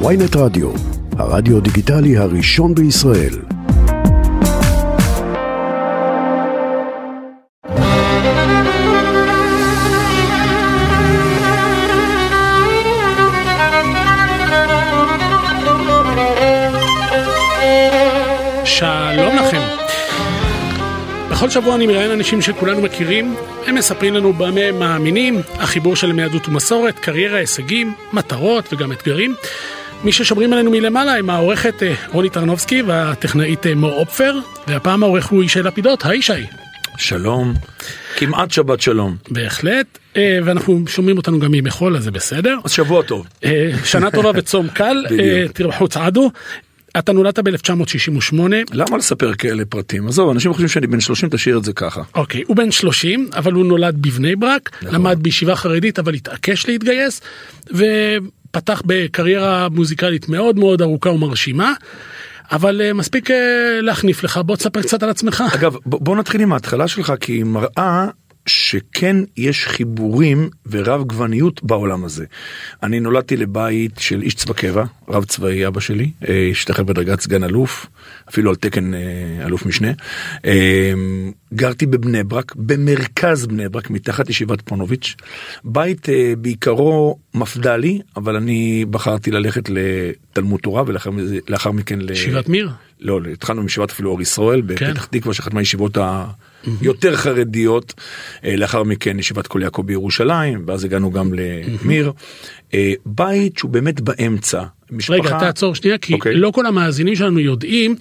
וויינט רדיו, הרדיו דיגיטלי הראשון בישראל. שלום לכם. בכל שבוע אני מראיין אנשים שכולנו מכירים, הם מספרים לנו במה הם מאמינים, החיבור שלהם ליהדות ומסורת, קריירה, הישגים, מטרות וגם אתגרים. מי ששומרים עלינו מלמעלה הם העורכת רוני טרנובסקי והטכנאית מור אופפר, והפעם העורך הוא ישי לפידות. היי ישי. שלום, כמעט שבת שלום. בהחלט, ואנחנו שומעים אותנו גם ממחול, אז זה בסדר. אז שבוע טוב. שנה טובה וצום קל, תרבחו צעדו. אתה נולדת ב-1968. למה לספר כאלה פרטים? עזוב, אנשים חושבים שאני בן 30, תשאיר את זה ככה. אוקיי, הוא בן 30, אבל הוא נולד בבני ברק, למד בישיבה חרדית, אבל התעקש להתגייס, ופתח בקריירה מוזיקלית מאוד מאוד ארוכה ומרשימה, אבל מספיק להחניף לך, בוא תספר קצת על עצמך. אגב, בוא נתחיל עם ההתחלה שלך, כי היא מראה שכן יש חיבורים ורב גווניות בעולם הזה. אני נולדתי לבית של איש צבא קבע, רב צבאי אבא שלי, השתחרר בדרגת סגן אלוף, אפילו על תקן אלוף משנה. גרתי בבני ברק, במרכז בני ברק, מתחת ישיבת פונוביץ'. בית בעיקרו מפדלי, אבל אני בחרתי ללכת לתלמוד תורה, ולאחר מכן שיבת מיר? לא, התחלנו משיבת אפילו אור ישראל, בפתח תקווה, שאחת מהישיבות יותר חרדיות, לאחר מכן ישיבת כל יעקב בירושלים, ואז הגענו גם למיר. בית שהוא באמת באמצע. רגע, תעצור שנייה, כי לא כל המאזינים שלנו יודעים,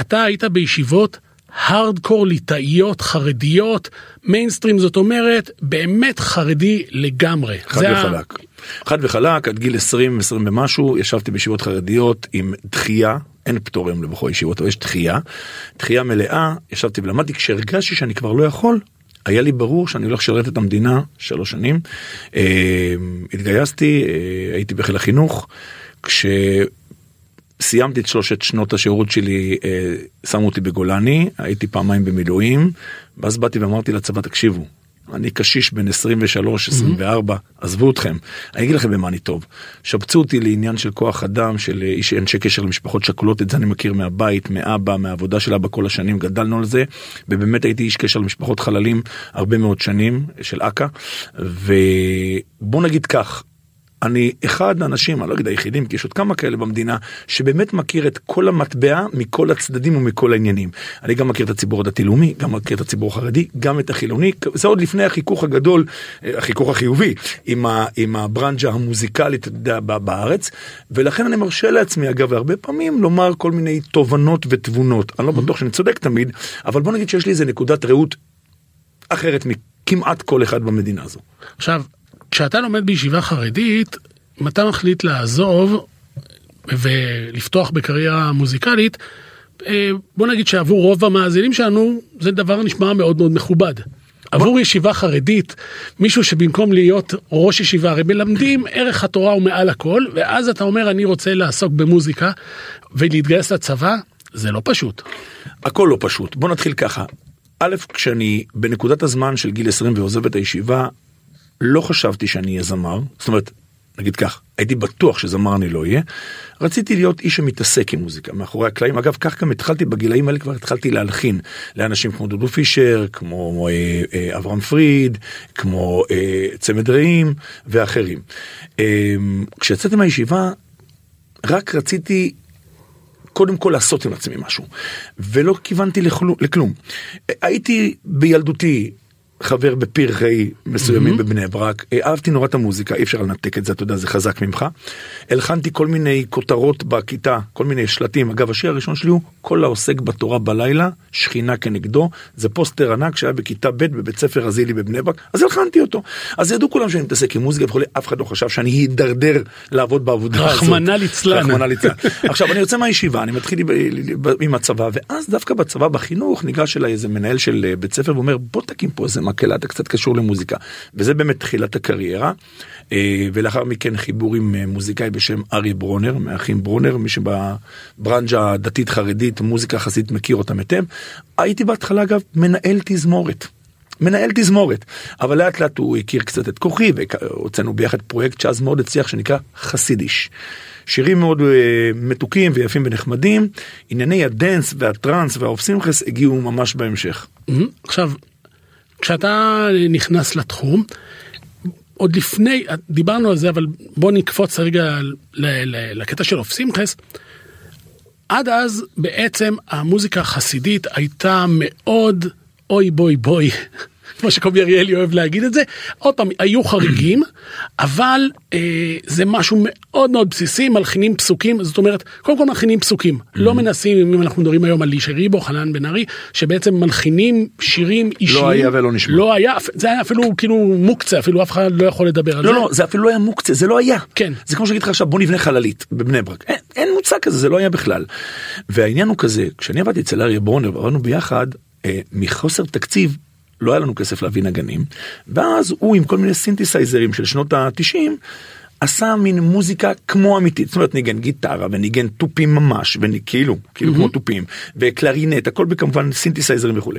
אתה היית בישיבות הארדקור ליטאיות, חרדיות, מיינסטרים, זאת אומרת, באמת חרדי לגמרי. חד וחלק. חד וחלק, עד גיל 20, 20 ומשהו, ישבתי בישיבות חרדיות עם דחייה, אין פטורים לבחור ישיבות, אבל יש דחייה מלאה, ישבתי ולמדתי, כשהרגשתי שאני כבר לא יכול, היה לי ברור שאני הולך לשרת את המדינה 3 שנים, התגייסתי, הייתי בחיל החינוך, כשסיימתי את 3 שנות השירות שלי, שמו אותי בגולני, הייתי פעמיים במילואים, ואז באתי ואמרתי לצבא, תקשיבו, אני קשיש בין 23, 24, עזבו אתכם, אני אגיד לכם במה אני טוב. שבצו אותי לעניין של כוח אדם, של איש אנשי קשר למשפחות שקולות, את זה אני מכיר מהבית, מאבא, מהעבודה של אבא כל השנים, גדלנו על זה, ובאמת הייתי איש קשר למשפחות חללים הרבה מאוד שנים, של אקה, ובוא נגיד כך, אני אחד האנשים, אני לא יודע, היחידים, כי יש עוד כמה כאלה במדינה, שבאמת מכיר את כל המטבע, מכל הצדדים ומכל העניינים. אני גם מכיר את הציבור הדתי-לאומי, גם מכיר את הציבור החרדי, גם את החילוני, זה עוד לפני החיכוך הגדול, החיכוך החיובי, עם הברנג'ה המוזיקלית בארץ, ולכן אני מרשה לעצמי, אגב, הרבה פעמים לומר כל מיני תובנות ותבונות. אני לא בטוח שאני צודק תמיד, אבל בוא נגיד שיש לי איזה נקודת ראות אחרת מכמעט כל אחד במדינה הזו. עכשיו, כשאתה לומד בישיבה חרדית, אם אתה מחליט לעזוב ולפתוח בקריירה מוזיקלית, בוא נגיד שעבור רוב המאזינים שלנו, זה דבר נשמע מאוד מאוד מכובד. עבור ישיבה חרדית, מישהו שבמקום להיות ראש ישיבה, הרי מלמדים ערך התורה ומעל הכל, ואז אתה אומר, אני רוצה לעסוק במוזיקה ולהתגייס לצבא, זה לא פשוט. הכל לא פשוט. בוא נתחיל ככה. א', כשאני בנקודת הזמן של גיל 20 ועוזב את הישיבה, לא חשבתי שאני אהיה זמר, זאת אומרת, נגיד כך, הייתי בטוח שזמר אני לא אהיה, רציתי להיות איש שמתעסק עם מוזיקה, מאחורי הקלעים, אגב, כך גם התחלתי בגילאים האלה, כבר התחלתי להלחין, לאנשים כמו דודו פישר, כמו אברהם פריד, כמו צמד רעים, ואחרים. כשיצאתי מהישיבה, רק רציתי קודם כל לעשות עם עצמי משהו, ולא כיוונתי לכלום. הייתי בילדותי, חבר בפרחי מסוימים בבני ברק, אהבתי נורא את המוזיקה, אי אפשר לנתק את זה, אתה יודע, זה חזק ממך. הלחנתי כל מיני כותרות בכיתה, כל מיני שלטים, אגב, השיר הראשון שלי הוא, כל העוסק בתורה בלילה, שכינה כנגדו, זה פוסטר ענק שהיה בכיתה ב' בבית ספר הזילי בבני ברק, אז הלחנתי אותו. אז ידעו כולם שאני מתעסק עם מוזיקה, וכולי, אף אחד לא חשב שאני הידרדר לעבוד בעבודה הזאת. רחמנה ליצלן. עכשיו, אני יוצא מהישיבה, אני מתחיל עם הצבא, ואז דווקא בצבא, בחינוך, ניגש אליי איזה מנהל של בית ספר, ואומר, בוא תקים פה איזה מקהלה, אתה קצת קשור למוזיקה. וזה באמת תחילת הקריירה, ולאחר מכן חיבור עם מוזיקאי בשם ארי ברונר, מאחים ברונר, מי שבברנג'ה דתית חרדית, מוזיקה חסידית מכיר אותם היטב. הייתי בהתחלה אגב מנהל תזמורת. מנהל תזמורת. אבל לאט לאט הוא הכיר קצת את כוחי, והוצאנו ביחד פרויקט שאז מאוד הצליח שנקרא חסידיש. שירים מאוד מתוקים ויפים ונחמדים, ענייני הדנס והטרנס והאופסימחס הגיעו ממש בהמשך. עכשיו, כשאתה נכנס לתחום, עוד לפני, דיברנו על זה, אבל בוא נקפוץ רגע לקטע של אופסימחס, עד אז בעצם המוזיקה החסידית הייתה מאוד אוי בוי בוי, כמו שקובי אריאלי אוהב להגיד את זה, עוד פעם היו חריגים, אבל זה משהו מאוד מאוד בסיסי, מלחינים פסוקים, זאת אומרת, קודם כל מלחינים פסוקים, לא מנסים, אם אנחנו מדברים היום על איש ריבו, חנן בן ארי, שבעצם מלחינים שירים אישיים. לא היה ולא נשמע. לא היה, זה היה אפילו כאילו מוקצה, אפילו אף אחד לא יכול לדבר על זה. לא, לא, זה אפילו לא היה מוקצה, זה לא היה. כן. זה כמו שגיד לך עכשיו, בוא נבנה חללית בבני ברק. אין מוצא כזה, זה לא היה בכלל. והעניין הוא כזה, כשאני עבדתי אצל אריה ברונר, עבדנו ביחד, מחוסר תקציב, לא היה לנו כסף להביא נגנים, ואז הוא עם כל מיני סינתסייזרים של שנות ה-90, עשה מין מוזיקה כמו אמיתית, זאת אומרת ניגן גיטרה וניגן טופים ממש, כאילו כמו טופים, וקלרינט, הכל בכמובן סינתסייזרים וכו'.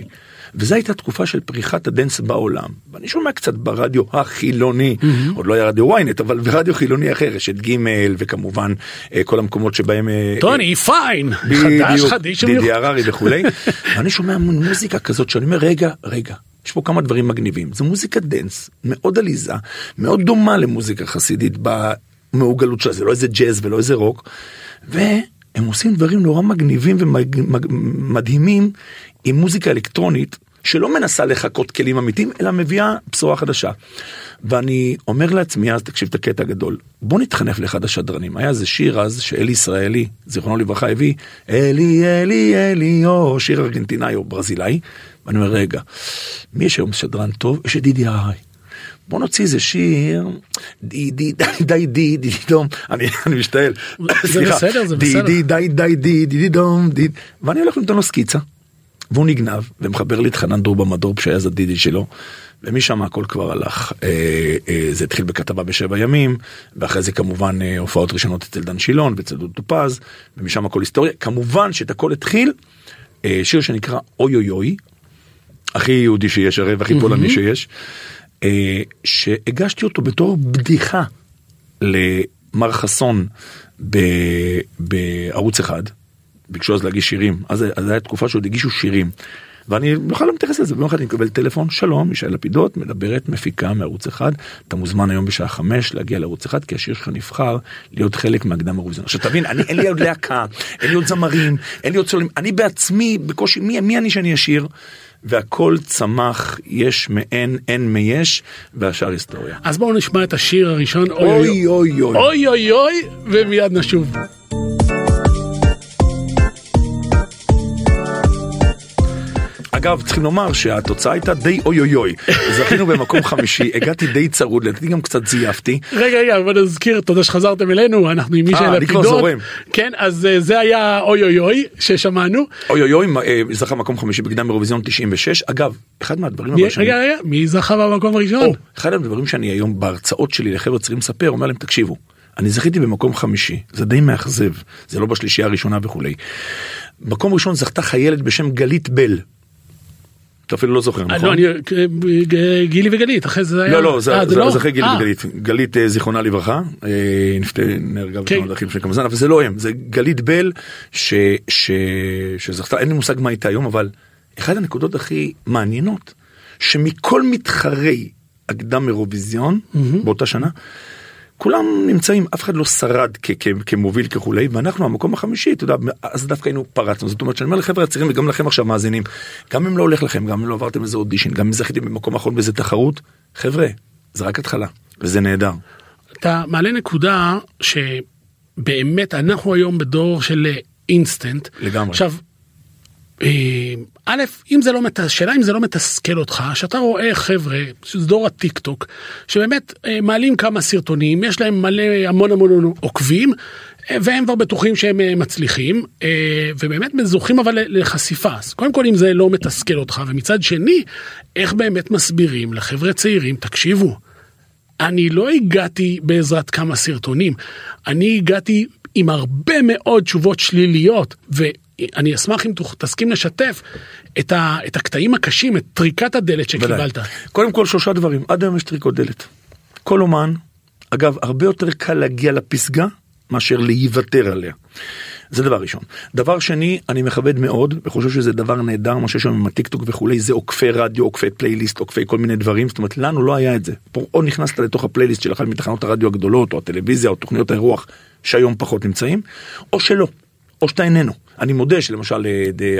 וזו הייתה תקופה של פריחת הדנס בעולם, ואני שומע קצת ברדיו החילוני, עוד לא היה רדיו וויינט, אבל ברדיו חילוני אחר, יש את גימל, וכמובן כל המקומות שבהם... טוני, פיין! חדש, חדיש, דידי הררי וכו'. ואני שומע מוזיקה כזאת, שאני אומר, רגע, יש פה כמה דברים מגניבים. זו מוזיקה דנס, מאוד עליזה, מאוד דומה למוזיקה חסידית, במעוגלות שלה, זה לא איזה ג'אז ולא איזה רוק, והם עושים דברים נורא מגניבים ומדהימים, עם מוזיקה אלקטרונית, שלא מנסה לחכות כלים אמיתיים, אלא מביאה בשורה חדשה. ואני אומר לעצמי, אז תקשיב את הקטע הגדול, בוא נתחנף לאחד השדרנים. היה איזה שיר אז, שאלי ישראלי, זיכרונו לברכה, הביא, אלי, אלי, אלי, או שיר ארגנטינאי או ברזילאי. ואני אומר, רגע, מי יש היום שדרן טוב? יש את דידי הררי. בוא נוציא איזה שיר, די די די די די די דום, אני משתעל. זה בסדר, זה בסדר. די די די די די דום, ואני הולך לתת לו סקיצה. והוא נגנב, ומחבר לי את חנן דור במדורב שהיה זה דידי שלו, ומשם הכל כבר הלך. זה התחיל בכתבה ב7 ימים, ואחרי זה כמובן הופעות ראשונות אצל דן שילון, ואצל דוד טופז, ומשם הכל היסטוריה. כמובן שאת הכל התחיל, שיר שנקרא אוי אוי אוי, הכי יהודי שיש, הרי והכי פולני שיש, שהגשתי אותו בתור בדיחה למר חסון בערוץ 1, ביקשו אז להגיש שירים, אז היה תקופה שעוד הגישו שירים, ואני בכלל לא מתייחס לזה, ביום אחד אני מקבל טלפון, שלום, מישהי לפידות, מדברת, מפיקה מערוץ 1, אתה מוזמן היום בשעה 5 להגיע לערוץ 1, כי השיר שלך נבחר להיות חלק מהקדם האירוויזיון. עכשיו תבין, אין לי עוד להקה, אין לי עוד זמרים, אין לי עוד צולמים, אני בעצמי, בקושי, מי אני שאני אשיר? והכל צמח, יש מאין, אין מיש, והשאר היסטוריה. אז בואו נשמע את השיר הראשון, אוי אוי אוי, אוי אוי אוי, ומיד נשוב. אגב, צריכים לומר שהתוצאה הייתה די אוי אוי אוי. זכינו במקום 5, הגעתי די צרוד, לדעתי גם קצת זייפתי. רגע, אבל נזכיר, תודה שחזרתם אלינו, אנחנו עם מישהי לפידות. אני כבר זורם. כן, אז זה היה אוי אוי אוי ששמענו. אוי אוי אוי, זכה במקום 5 בקדם האירוויזיון 96. אגב, אחד מהדברים... רגע, מי זכה במקום הראשון? אחד הדברים שאני היום בהרצאות שלי לחבר'ה צריכים לספר, אומר להם, תקשיבו, אני זכיתי במקום 5, זה די מאכזב, זה לא בשלישייה הראשונה וכולי. במקום ראשון זכתה חיילת בשם גלית בל. אתה אפילו לא זוכר, נכון? גילי וגלית, אחרי זה היה... לא, זה אחרי גילי וגלית. גלית זיכרונה לברכה, נהרגה לפני כמה זמן, אבל זה לא הם, זה גלית בל, שזכתה, אין לי מושג מה הייתה היום, אבל אחת הנקודות הכי מעניינות, שמכל מתחרי הקדם אירוויזיון, באותה שנה, כולם נמצאים, אף אחד לא שרד כמוביל כחולי, ואנחנו המקום 5, אתה יודע, אז דווקא היינו פרצנו, זאת אומרת, שאני אומר לחבר'ה הצעירים, וגם לכם עכשיו מאזינים, גם אם לא הולך לכם, גם אם לא עברתם איזה אודישן, גם אם זכיתם במקום האחרון באיזה תחרות, חבר'ה, זה רק התחלה, וזה נהדר. אתה מעלה נקודה שבאמת אנחנו היום בדור של אינסטנט. לגמרי. עכשיו, א', שאלה אם זה לא מתסכל אותך, שאתה רואה חבר'ה, שזה דור הטיק-טוק, שבאמת מעלים כמה סרטונים, יש להם מלא המון עוקבים, והם כבר בטוחים שהם מצליחים, ובאמת זוכים אבל לחשיפה. אז קודם כל אם זה לא מתסכל אותך, ומצד שני, איך באמת מסבירים לחבר'ה צעירים, תקשיבו, אני לא הגעתי בעזרת כמה סרטונים, אני הגעתי עם הרבה מאוד תשובות שליליות, אני אשמח אם תסכים לשתף את הקטעים הקשים, את טריקת הדלת שקיבלת. קודם כל, שלושה דברים. עד היום יש טריקות דלת. כל אומן, אגב, הרבה יותר קל להגיע לפסגה, מאשר להיוותר עליה. זה דבר ראשון. דבר שני, אני מכבד מאוד, וחושב שזה דבר נהדר, מה שיש שם עם הטיקטוק וכולי, זה עוקפי רדיו, עוקפי פלייליסט, עוקפי כל מיני דברים, זאת אומרת, לנו לא היה את זה. או נכנסת לתוך הפלייליסט של אחת מתחנות הרדיו הגדולות, או הטלוויזיה, או תוכניות האירוח, שהיום פחות נמצאים, או שלא, או שאתה איננו. אני מודה שלמשל,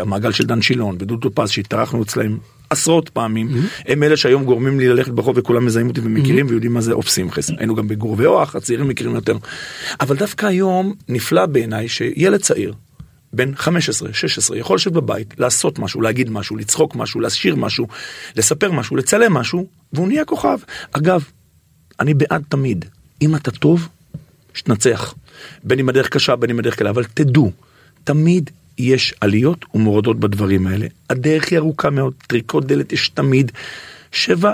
המעגל של דן שילון, ודודו פז, שהתארחנו אצלהם עשרות פעמים, הם אלה שהיום גורמים לי ללכת ברחוב וכולם מזהים אותי ומכירים ויודעים מה זה אוף שמחס. היינו גם בגורבי אוח, הצעירים מכירים יותר. אבל דווקא היום נפלא בעיניי שילד צעיר, בין 15, 16, יכול לשבת בבית, לעשות משהו, להגיד משהו, לצחוק משהו, לשיר משהו, לספר משהו, לצלם משהו, והוא נהיה כוכב. אגב, אני בעד תמיד, אם אתה טוב, שתנצח. בין אם בדרך קשה, בין אם בדרך קלה, אבל תדעו, תמיד יש עליות ומורדות בדברים האלה. הדרך היא ארוכה מאוד, טריקות דלת יש תמיד. 7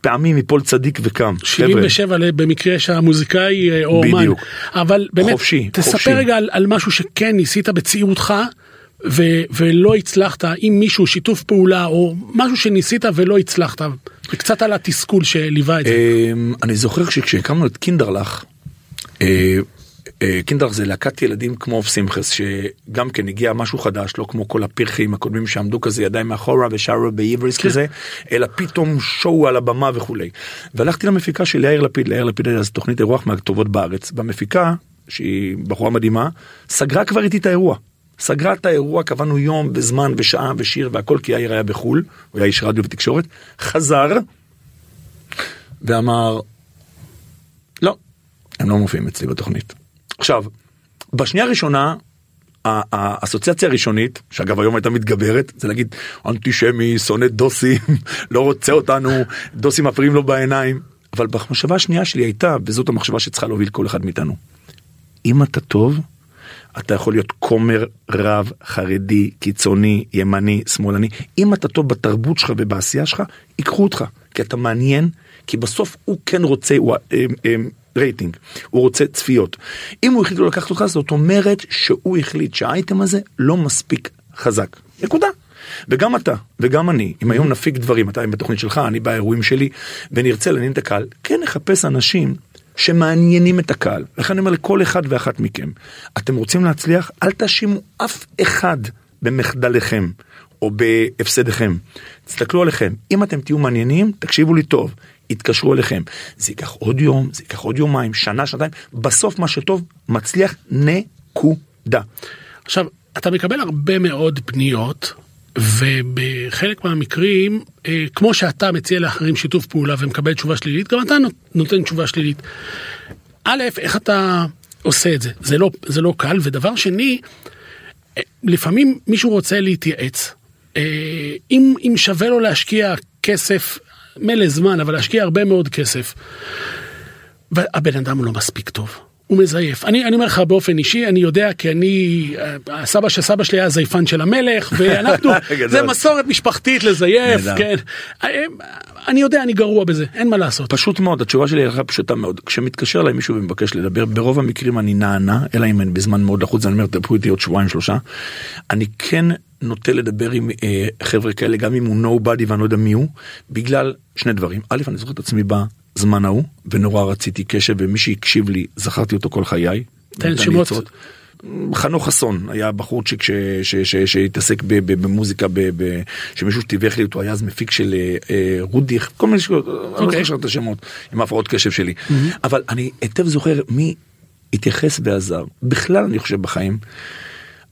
פעמים מפול צדיק וקם. 77 במקרה שהמוזיקאי או אומן. בדיוק. אבל באמת, חופשי, תספר חופשי. רגע על משהו שכן ניסית בצעירותך, ולא הצלחת, עם מישהו, שיתוף פעולה, או משהו שניסית ולא הצלחת. קצת על התסכול שליווה את זה. אני זוכר כשהקמנו את קינדרלך, קינדר זה להקת ילדים כמו אוף שמחס, שגם כן הגיע משהו חדש, לא כמו כל הפרחים הקודמים שעמדו כזה ידיים מאחורה ושרו בעברית כזה, אלא פתאום שואו על הבמה וכולי. והלכתי למפיקה של יאיר לפיד, ליאיר לפיד היה תוכנית אירוח מהכתובות בארץ, במפיקה, שהיא בחורה מדהימה, סגרה כבר איתי את האירוע. סגרה את האירוע, קבענו יום וזמן ושעה ושיר והכל, כי יאיר היה בחול, הוא היה איש רדיו ותקשורת, חזר ואמר, לא, הם לא מופיעים אצלי בתוכנית. עכשיו, בשנייה הראשונה, האסוציאציה הראשונית, שאגב היום הייתה מתגברת, זה להגיד, אנטישמי, שונא דוסים, לא רוצה אותנו, דוסים מפריעים לו בעיניים, אבל במחשבה השנייה שלי הייתה, וזאת המחשבה שצריכה להוביל כל אחד מאיתנו. אם אתה טוב, אתה יכול להיות קומר, רב, חרדי, קיצוני, ימני, שמאלני. אם אתה טוב בתרבות שלך ובעשייה שלך, יקחו אותך, כי אתה מעניין, כי בסוף הוא כן רוצה, הוא... רייטינג, הוא רוצה צפיות. אם הוא החליט לא לקחת אותך, זאת אומרת שהוא החליט שהאייטם הזה לא מספיק חזק. נקודה. וגם אתה, וגם אני, אם היום נפיק דברים, אתה בתוכנית שלך, אני באירועים שלי, ונרצה לעניין את הקהל, כן נחפש אנשים שמעניינים את הקהל. לכן אני אומר לכל אחד ואחת מכם, אתם רוצים להצליח, אל תאשימו אף אחד במחדליכם, או בהפסדיכם. תסתכלו עליכם. אם אתם תהיו מעניינים, תקשיבו לי טוב. יתקשרו אליכם. זה ייקח עוד יום, זה ייקח עוד יומיים, שנה, שנתיים. בסוף מה שטוב מצליח נקודה. עכשיו, אתה מקבל הרבה מאוד פניות, ובחלק מהמקרים, כמו שאתה מציע לאחרים שיתוף פעולה ומקבל תשובה שלילית, גם אתה נותן תשובה שלילית. א', איך אתה עושה את זה? זה לא קל. ודבר שני, לפעמים מישהו רוצה להתייעץ. אם שווה לו להשקיע כסף, מלא זמן, אבל להשקיע הרבה מאוד כסף. והבן אדם לא מספיק טוב. הוא מזייף. אני אומר לך באופן אישי, אני יודע כי הסבא שסבא שלי היה זייפן של המלך, ואנחנו, זה מסורת משפחתית לזייף, כן. אני יודע, אני גרוע בזה, אין מה לעשות. פשוט מאוד, התשובה שלי הלכה פשוטה מאוד. כשמתקשר אליי מישהו ומבקש לדבר, ברוב המקרים אני נענה, אלא אם אין בזמן מאוד לחוץ, אני אומר, תדברו איתי עוד 2-3. אני כן נוטה לדבר עם חבר'ה כאלה, גם אם הוא nobody ואני לא יודע מי הוא, בגלל שני דברים. א', אני זוכר את עצמי בזמן ההוא, ונורא רציתי קשב, ומי שהקשיב לי, זכרתי אותו כל חיי. תן שמות. חנוך חסון היה בחור שהתעסק במוזיקה, שמישהו שתיווך לי אותו, היה אז מפיק של רודיך, כל מיני שקולות, אני לא זוכר את השמות, עם ההפרעות קשב שלי. אבל אני היטב זוכר מי התייחס ועזר. בכלל אני חושב בחיים,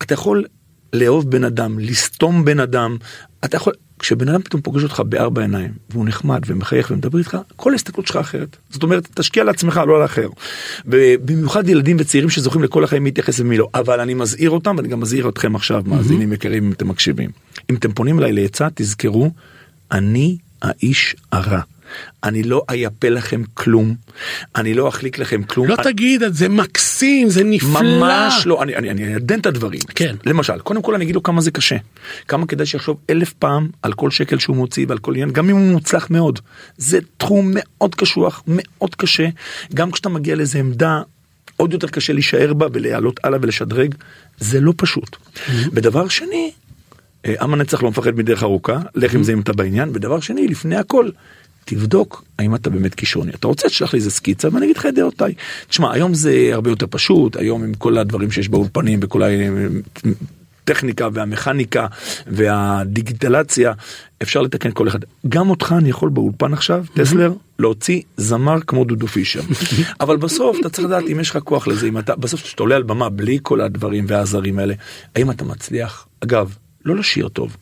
אתה יכול לאהוב בן אדם, לסתום בן אדם, אתה יכול, כשבן אדם פתאום פוגש אותך בארבע עיניים, והוא נחמד ומחייך ומדבר איתך, כל ההסתכלות שלך אחרת. זאת אומרת, תשקיע לעצמך, לא על האחר. במיוחד ילדים וצעירים שזוכים לכל החיים להתייחס ומי לא. אבל אני מזהיר אותם, ואני גם מזהיר אתכם עכשיו, מאזינים יקרים, אם אתם מקשיבים. אם אתם פונים אליי לעצה, תזכרו, אני האיש הרע. אני לא אייפה לכם כלום, אני לא אחליק לכם כלום. לא תגיד, זה מקסים, זה נפלא. ממש לא, אני אדן את הדברים. למשל, קודם כל אני אגיד לו כמה זה קשה, כמה כדאי שיחשוב 1000 פעם על כל שקל שהוא מוציא ועל כל עניין, גם אם הוא מוצלח מאוד. זה תחום מאוד קשוח, מאוד קשה, גם כשאתה מגיע לאיזה עמדה, עוד יותר קשה להישאר בה ולהעלות הלאה ולשדרג, זה לא פשוט. בדבר שני, עם הנצח לא מפחד מדרך ארוכה, לך עם זה אם אתה בעניין, בדבר שני, לפני הכל, תבדוק האם אתה באמת כישרוני. אתה רוצה, תשלח לי איזה סקיצה, ואני אגיד לך דעותיי. תשמע, היום זה הרבה יותר פשוט, היום עם כל הדברים שיש באולפנים, בכל הטכניקה והמכניקה והדיגיטלציה, אפשר לתקן כל אחד. גם אותך אני יכול באולפן עכשיו, טסלר, להוציא זמר כמו דודו פישר. אבל בסוף אתה צריך לדעת אם יש לך כוח לזה, אם אתה, בסוף שאתה עולה על במה בלי כל הדברים והעזרים האלה, האם אתה מצליח, אגב, לא לשיר טוב,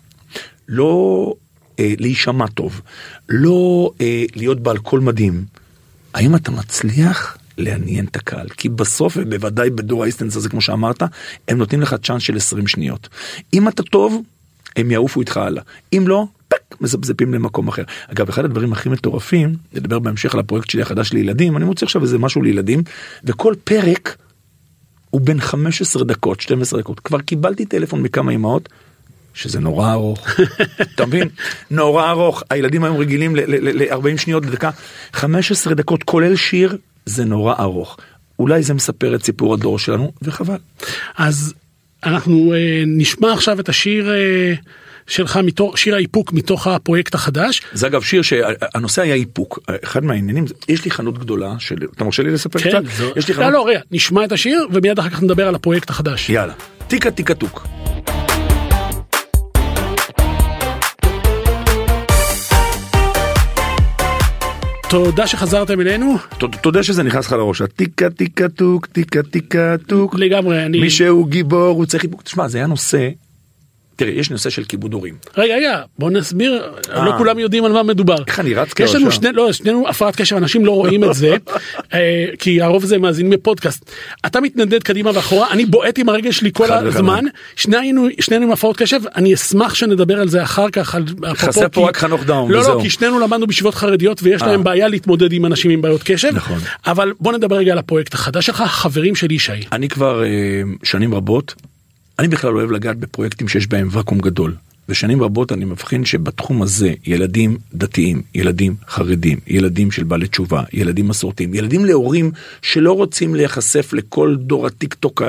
לא להישמע טוב, לא להיות בעל קול מדהים, האם אתה מצליח לעניין את הקהל? כי בסוף, ובוודאי בדור האינסטנס הזה, כמו שאמרת, הם נותנים לך צ'אנס של 20 שניות. אם אתה טוב, הם יעופו איתך הלאה. אם לא, פק, מזפזפים למקום אחר. אגב, אחד הדברים הכי מטורפים, נדבר בהמשך על הפרויקט שלי החדש לילדים, אני מוצא עכשיו איזה משהו לילדים, וכל פרק הוא בין 15 דקות, 12 דקות. כבר קיבלתי טלפון מכמה אמהות, שזה נורא ארוך, אתה מבין? נורא ארוך, הילדים היום רגילים ל-40 שניות לדקה, 15 דקות כולל שיר, זה נורא ארוך. אולי זה מספר את סיפור הדור שלנו, וחבל. אז אנחנו נשמע עכשיו את השיר שלך, שיר האיפוק מתוך הפרויקט החדש. זה אגב שיר שהנושא היה איפוק. אחד מהעניינים, יש לי חנות גדולה, אתה מרשה לי לספר קצת? לא, לא, ראה, נשמע את השיר, ומיד אחר כך נדבר על הפרויקט החדש. יאללה, תיקה תיקה תוק. תודה שחזרתם אלינו. תודה שזה נכנס לך לראש. תיקה, תיקה, תוק, תיקה, תיקה, תוק. לגמרי, אני... מי שהוא גיבור, הוא צריך חיבוק. תשמע, זה היה נושא... תראה, יש נושא של כיבוד הורים. רגע, בוא נסביר, לא כולם יודעים על מה מדובר. איך אני רץ כאושה? יש לנו שנינו הפרעת קשר, אנשים לא רואים את זה, כי הרוב זה מאזינים בפודקאסט. אתה מתנדד קדימה ואחורה, אני בועט עם הרגל שלי כל הזמן, שנינו עם הפרעות קשב, אני אשמח שנדבר על זה אחר כך. חסר פה רק חנוך דאום, וזהו. לא, כי שנינו למדנו בישיבות חרדיות, ויש להם בעיה להתמודד עם אנשים עם בעיות קשב, אבל בוא נדבר רגע על הפרויקט החדש שלך, חברים שלי ישי. אני כבר שנים רבות אני בכלל אוהב לגעת בפרויקטים שיש בהם וקום גדול. ושנים רבות אני מבחין שבתחום הזה ילדים דתיים, ילדים חרדים, ילדים של בעלי תשובה, ילדים מסורתיים, ילדים להורים שלא רוצים להיחשף לכל דור הטיק-טוק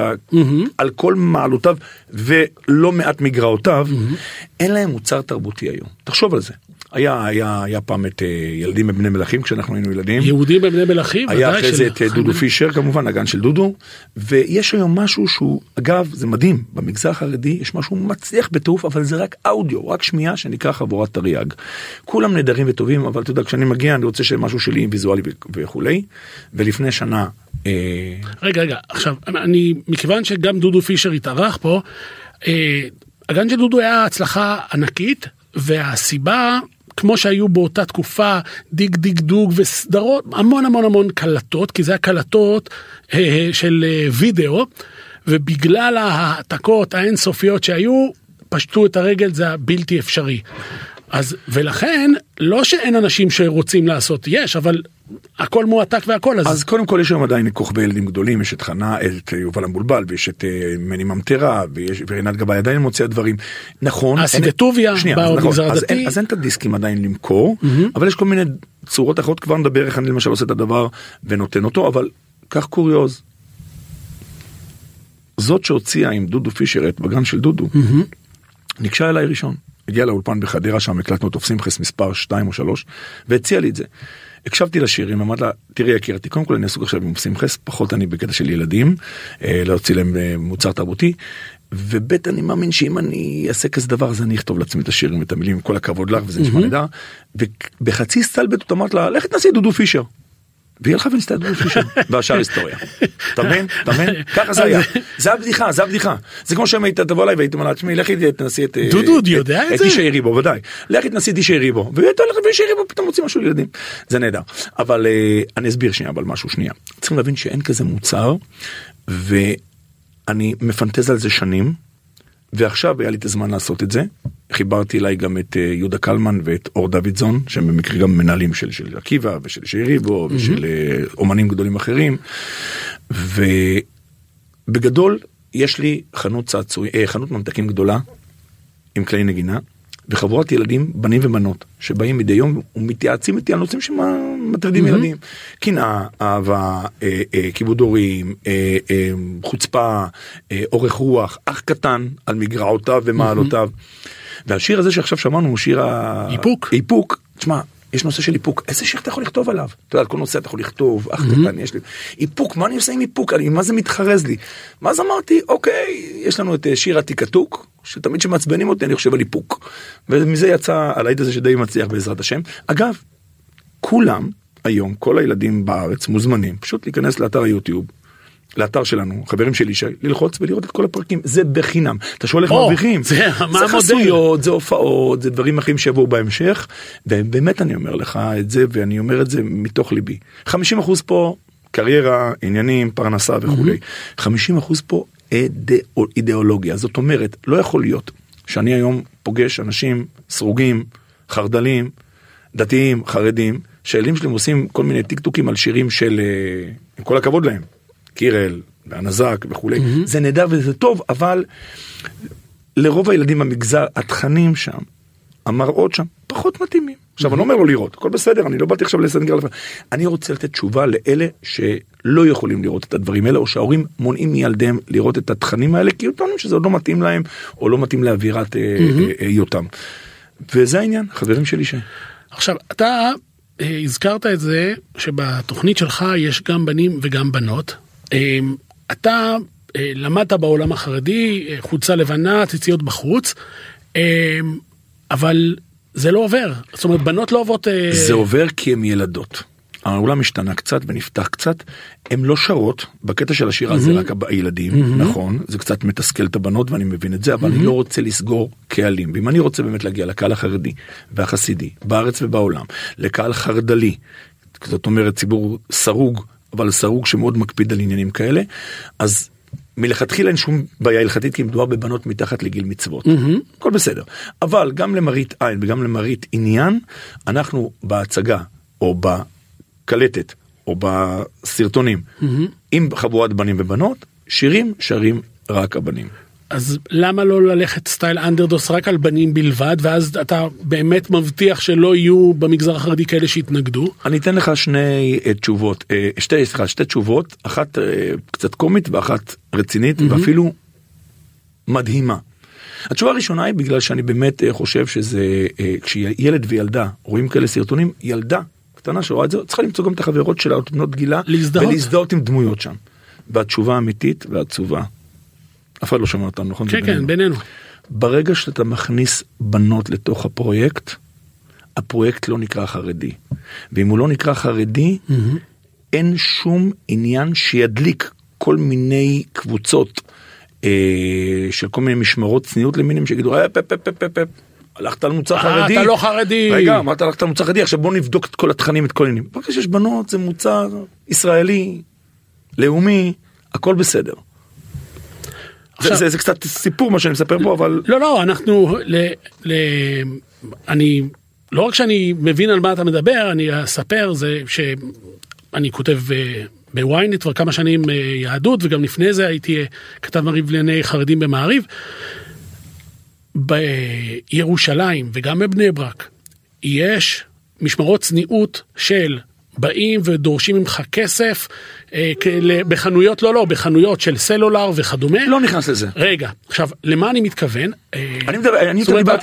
על כל מעלותיו ולא מעט מגרעותיו, אין להם מוצר תרבותי היום. תחשוב על זה. היה פעם את ילדים בבני מלאכים, כשאנחנו היינו ילדים. יהודים בבני מלאכים? היה אחרי זה את דודו פישר, כמובן, הגן של דודו. ויש היום משהו שהוא, אגב, זה מדהים, במגזר החרדי יש משהו מצליח בטירוף, אבל זה רק אודיו, רק שמיעה שנקרא חבורת תרי"ג. כולם נדרים וטובים, אבל אתה יודע, כשאני מגיע, אני רוצה שמשהו שלי עם ויזואלי וכולי. ולפני שנה... רגע, עכשיו, מכיוון שגם דודו פישר התארח פה, הגן של דודו היה הצלחה ענקית, והסיבה... כמו שהיו באותה תקופה, דיג דיג דוג וסדרות, המון קלטות, כי זה היה קלטות של וידאו, ובגלל ההעתקות האינסופיות שהיו, פשטו את הרגל, זה הבלתי אפשרי. אז, ולכן, לא שאין אנשים שרוצים לעשות, יש, אבל הכל מועתק והכל. אז קודם כל יש היום עדיין כוכבי ילדים גדולים, יש את חנה, את יובל המבולבל, ויש את מני ממטרה, ורינת גבאי עדיין מוציאה דברים. נכון. הסידטוביה, במגזר הדתי. אז אין את הדיסקים עדיין למכור, אבל יש כל מיני צורות אחרות, כבר נדבר איך אני למשל עושה את הדבר ונותן אותו, אבל כך קוריוז. זאת שהוציאה עם דודו פישר את בגן של דודו, נקשה אליי ראשון. הגיע לאולפן בחדרה, שם הקלטנו תופסים חס מספר 2 או 3, והציע לי את זה. הקשבתי לשירים, אמרת לה, תראי יקירתי, קודם כל אני עסוק עכשיו עם תופסים חס, פחות אני בקטע של ילדים, להוציא להם מוצר תרבותי, ובית אני מאמין שאם אני אעשה כזה דבר, אז אני אכתוב לעצמי את השירים, את המילים, כל הכבוד לך, וזה נשמע נדע, ובחצי סטלבט אמרת לה, לך תנסי דודו פישר. ויהיה לך ונסתה דודו פישר, והשאר היסטוריה. אתה מבין? ככה זה היה. זה הבדיחה. זה כמו שהיית תבוא עליי והייתם על עצמי, לכי תנסי את... דודו, יודע את זה? את אישי ריבו, ודאי. לכי תנסי את אישי ריבו. והייתה לך ואישי ריבו, פתאום מוצאים משהו לילדים. זה נהדר. אבל אני אסביר משהו. צריכים להבין שאין כזה מוצר, ואני מפנטז על זה שנים, ועכשיו היה לי את הזמן לעשות את זה. חיברתי אליי גם את יהודה קלמן ואת אור דוידזון, שהם במקרה גם מנהלים של עקיבא ושל שיריבו ושל אומנים גדולים אחרים. ובגדול יש לי חנות ממתקים גדולה עם כלי נגינה, וחבורת ילדים, בנים ובנות, שבאים מדי יום ומתייעצים איתי על נושאים מטרידים ילדים. קנאה, אהבה, כיבוד הורים, חוצפה, אורך רוח, אח קטן על מגרעותיו ומעלותיו. והשיר הזה שעכשיו שמענו הוא שיר איפוק. איפוק, תשמע, יש נושא של איפוק, איזה שיר אתה יכול לכתוב עליו? אתה יודע, על כל נושא אתה יכול לכתוב, אך קטן, יש לי. איפוק, מה אני עושה עם איפוק? מה זה מתחרז לי? ואז אמרתי, אוקיי, יש לנו את שיר התיקתוק, שתמיד שמצבנים אותי, אני חושב על איפוק. ומזה יצא הלהיט הזה שדי מצליח בעזרת השם. אגב, כולם היום, כל הילדים בארץ מוזמנים, פשוט להיכנס לאתר היוטיוב, לאתר שלנו, חברים שלי, ללחוץ ולראות את כל הפרקים, זה בחינם. אתה שואל איך מרוויחים. זה חסויות, זה הופעות, זה דברים אחרים שיבואו בהמשך, ובאמת אני אומר לך את זה, ואני אומר את זה מתוך ליבי. 50% פה קריירה, עניינים, פרנסה וכולי. 50% פה אידיאולוגיה. זאת אומרת, לא יכול להיות שאני היום פוגש אנשים סרוגים, חרדלים, דתיים, חרדים, שאלים שלהם עושים כל מיני טיקטוקים על שירים של, עם כל הכבוד להם. קירל, והנזק וכולי, זה נדע וזה טוב, אבל לרוב הילדים במגזר, התכנים שם, המראות שם, פחות מתאימים. עכשיו, אני לא אומר לו לראות, הכל בסדר, אני לא באתי עכשיו לסנגר, אני רוצה לתת תשובה לאלה שלא יכולים לראות את הדברים האלה, או שההורים מונעים מילדיהם לראות את התכנים האלה, כי אותנו שזה עוד לא מתאים להם, או לא מתאים לאווירת היותם. וזה העניין, חברים שלי ש... עכשיו, אתה הזכרת את זה, שבתוכנית שלך יש גם בנים וגם בנות, אתה למדת בעולם החרדי, חולצה לבנה, ציציות בחוץ, אבל זה לא עובר. זאת אומרת, בנות לא עוברות... זה עובר כי הן ילדות. העולם השתנה קצת ונפתח קצת, הן לא שרות, בקטע של השירה זה רק הילדים, נכון, זה קצת מתסכל את הבנות ואני מבין את זה, אבל אני לא רוצה לסגור קהלים, ואם אני רוצה באמת להגיע לקהל החרדי והחסידי, בארץ ובעולם, לקהל חרדלי, זאת אומרת ציבור סרוג, אבל סרוג שמאוד מקפיד על עניינים כאלה, אז מלכתחילה אין שום בעיה הלכתית, כי מדובר בבנות מתחת לגיל מצוות. הכל בסדר. אבל גם למראית עין וגם למראית עניין, אנחנו בהצגה, או בקלטת, או בסרטונים, עם חבורת בנים ובנות, שירים שרים רק הבנים. אז למה לא ללכת סטייל אנדרדוס רק על בנים בלבד, ואז אתה באמת מבטיח שלא יהיו במגזר החרדי כאלה שהתנגדו? אני אתן לך שתי תשובות, אחת קצת קומית ואחת רצינית ואפילו מדהימה. התשובה הראשונה היא בגלל שאני באמת חושב שזה, כשילד וילדה רואים כאלה סרטונים, ילדה קטנה שרואה את זה, צריכה למצוא גם את החברות שלה, את בנות גילה, ולהזדהות עם דמויות שם. והתשובה האמיתית והתשובה, אף אחד לא שמע אותנו, נכון? כן, כן, בינינו. ברגע שאתה מכניס בנות לתוך הפרויקט, הפרויקט לא נקרא חרדי. ואם הוא לא נקרא חרדי, אין שום עניין שידליק כל מיני קבוצות של כל מיני משמרות צניעות למינים שיגידו, הלכת על מוצא חרדי. אתה לא חרדי. רגע, אמרת הלכת על מוצא חרדי, עכשיו בואו נבדוק את כל התכנים, את כל העניינים. ברגע שיש בנות, זה מוצא ישראלי, לאומי, הכל בסדר. זה קצת סיפור מה שאני מספר פה, אבל... לא, אנחנו... אני... לא רק שאני מבין על מה אתה מדבר, אני אספר זה שאני כותב בוויינט כבר כמה שנים יהדות, וגם לפני זה הייתי כתב מעריב לענייני חרדים במעריב. בירושלים וגם בבני ברק יש משמרות צניעות של... באים ודורשים ממך כסף, בחנויות, לא, בחנויות של סלולר וכדומה. לא נכנס לזה. רגע, עכשיו, למה אני מתכוון?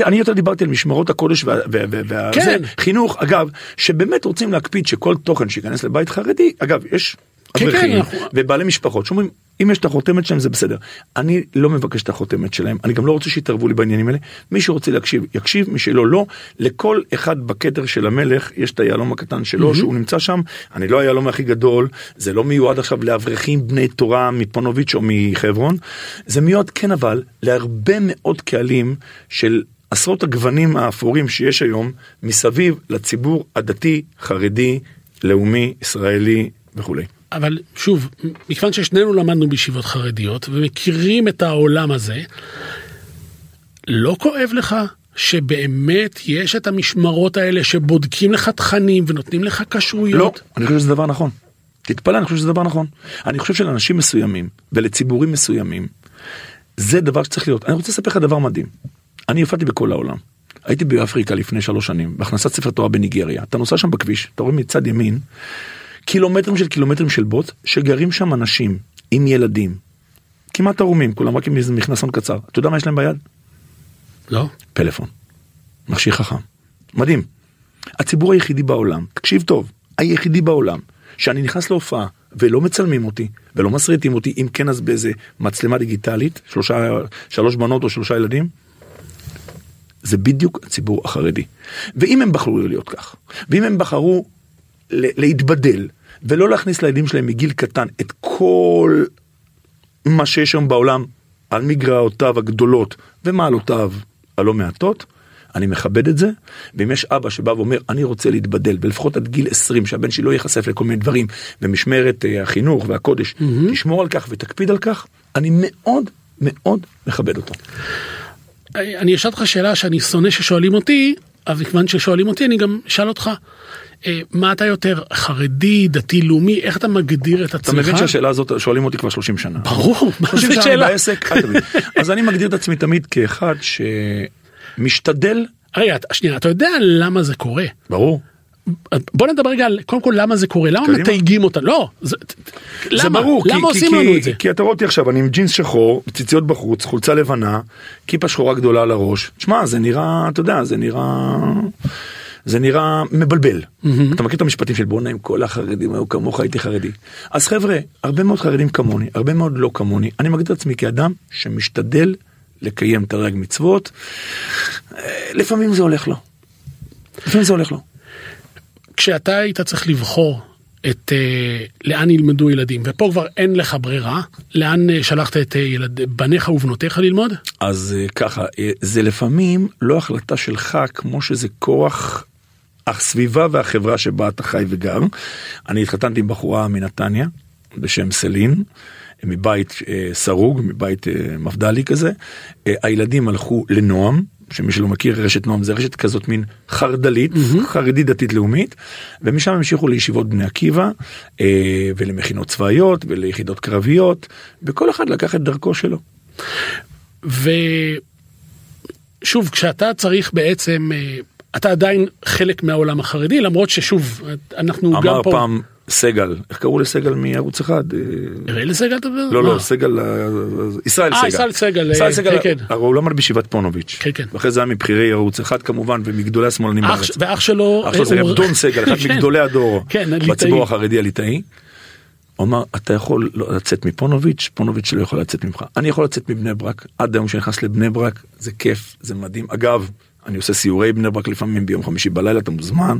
אני יותר דיברתי על משמרות הקודש והחינוך, אגב, שבאמת רוצים להקפיד שכל תוכן שיכנס לבית חרדי, אגב, יש אברכים ובעלי משפחות שאומרים, אם יש את החותמת שלהם זה בסדר. אני לא מבקש את החותמת שלהם, אני גם לא רוצה שיתערבו לי בעניינים האלה. מי שרוצה להקשיב, יקשיב, מי שלא, לא. לכל אחד בכתר של המלך יש את היעלום הקטן שלו, שהוא נמצא שם. אני לא היעלום הכי גדול, זה לא מיועד עכשיו לאברכים בני תורה מפונוביץ' או מחברון. זה מיועד, כן, אבל, להרבה מאוד קהלים של עשרות הגוונים האפורים שיש היום, מסביב לציבור הדתי, חרדי, לאומי, ישראלי וכולי. אבל שוב, מכיוון ששנינו למדנו בישיבות חרדיות, ומכירים את העולם הזה, לא כואב לך שבאמת יש את המשמרות האלה שבודקים לך תכנים ונותנים לך קשויות? לא, אני חושב שזה דבר נכון. תתפלא, אני חושב שזה דבר נכון. אני חושב שלאנשים מסוימים ולציבורים מסוימים, זה דבר שצריך להיות. אני רוצה לספר לך דבר מדהים. אני הופעתי בכל העולם. הייתי באפריקה לפני 3 שנים, בהכנסת ספר תורה בניגריה. אתה נוסע שם בכביש, אתה רואה מצד ימין, קילומטרים של בוט, שגרים שם אנשים עם ילדים, כמעט ערומים, כולם רק עם מכנסון קצר. אתה יודע מה יש להם ביד? לא. פלאפון. מכשיר חכם. מדהים. הציבור היחידי בעולם, תקשיב טוב, היחידי בעולם, שאני נכנס להופעה, ולא מצלמים אותי, ולא מסריטים אותי, אם כן אז באיזה מצלמה דיגיטלית, 3 בנות או 3 ילדים, זה בדיוק הציבור החרדי. ואם הם בחרו להיות כך, ואם הם בחרו להתבדל, ולא להכניס לילדים שלהם מגיל קטן את כל מה שיש שם בעולם, על מגרעותיו הגדולות, ומעלותיו הלא מעטות, אני מכבד את זה, ואם יש אבא שבא ואומר, אני רוצה להתבדל, ולפחות עד גיל 20, שהבן שלי לא יחשף לכל מיני דברים, ומשמרת החינוך והקודש, תשמור על כך ותקפיד על כך, אני מאוד מאוד מכבד אותו. אני אשאל אותך שאלה שאני שונא ששואלים אותי, אבל כיוון ששואלים אותי, אני גם אשאל אותך, מה אתה יותר, חרדי, דתי, לאומי, איך אתה מגדיר את עצמך? אתה מבין שהשאלה הזאת, שואלים אותי כבר 30 שנה. ברור, מה זה שאלה? אז אני מגדיר את עצמי תמיד כאחד משתדל. רגע, שנייה, אתה יודע למה זה קורה? ברור. בוא נדבר רגע על, קודם כל, למה זה קורה? למה מתייגים אותה? לא. זה ברור. למה עושים לנו את זה? כי אתה רואה אותי עכשיו, אני עם ג'ינס שחור, ציציות בחוץ, חולצה לבנה, כיפה שחורה גדולה על הראש. תשמע, זה נראה, אתה יודע, זה נראה מבלבל. אתה מכיר את המשפטים של בוא נעים, כל החרדים היו כמוך, הייתי חרדי. אז חבר'ה, הרבה מאוד חרדים כמוני, הרבה מאוד לא כמוני. אני מגדיר את עצמי כאדם שמשתדל לקיים תרי"ג מצוות, לפעמים זה הולך לו. כשאתה היית צריך לבחור את לאן ילמדו ילדים, ופה כבר אין לך ברירה, לאן שלחת את בניך ובנותיך ללמוד? אז ככה, זה לפעמים לא החלטה שלך, כמו שזה כוח הסביבה והחברה שבה אתה חי וגר. אני התחתנתי עם בחורה מנתניה, בשם סלין, מבית סרוג, מבית מפדלי כזה. הילדים הלכו לנועם, שמי שלא מכיר, רשת נועם זה רשת כזאת מין חרדלית, חרדית דתית לאומית, ומשם המשיכו לישיבות בני עקיבא, ולמכינות צבאיות, וליחידות קרביות, וכל אחד לקח את דרכו שלו. ושוב, כשאתה צריך בעצם, אתה עדיין חלק מהעולם החרדי, למרות ששוב, אנחנו גם פה... אמר פעם... סגל, איך קראו לסגל מערוץ אחד? הרי לסגל אתה יודע? לא, סגל, ישראל סגל. ישראל סגל, כן. הרי הוא למד בישיבת פונוביץ'. כן. ואחרי זה היה מבחירי ערוץ אחד כמובן, ומגדולי השמאלנים בארץ. ואח שלו... אח שלו זה אבדון סגל, אחד מגדולי הדור בציבור החרדי הליטאי. הוא אמר, אתה יכול לצאת מפונוביץ', פונוביץ' לא יכול לצאת ממך. אני יכול לצאת מבני ברק, עד היום שנכנס לבני ברק, זה כיף, זה מדהים. אגב, אני עושה סיורי בני ברק לפעמים ביום חמישי בלילה, אתה מוזמן.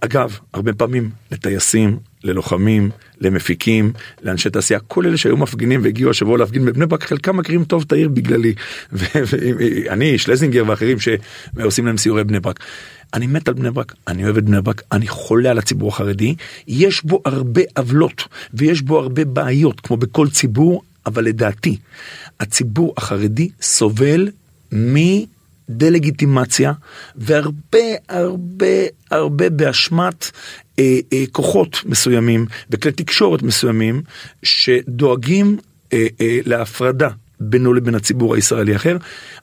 אגב, הרבה פעמים לטייסים, ללוחמים, למפיקים, לאנשי תעשייה, כל אלה שהיו מפגינים והגיעו השבוע להפגין בבני ברק, חלקם מכירים טוב את העיר בגללי. ואני, שלזינגר ואחרים שעושים להם סיורי בני ברק. אני מת על בני ברק, אני אוהב את בני ברק, אני חולה על הציבור החרדי. יש בו הרבה עוולות, ויש בו הרבה בעיות, כמו בכל ציבור, אבל לדעתי, הציבור החרדי סובל דה-לגיטימציה, והרבה, הרבה באשמת כוחות מסוימים, וכלי תקשורת מסוימים, שדואגים להפרדה בינו לבין הציבור הישראלי אחר.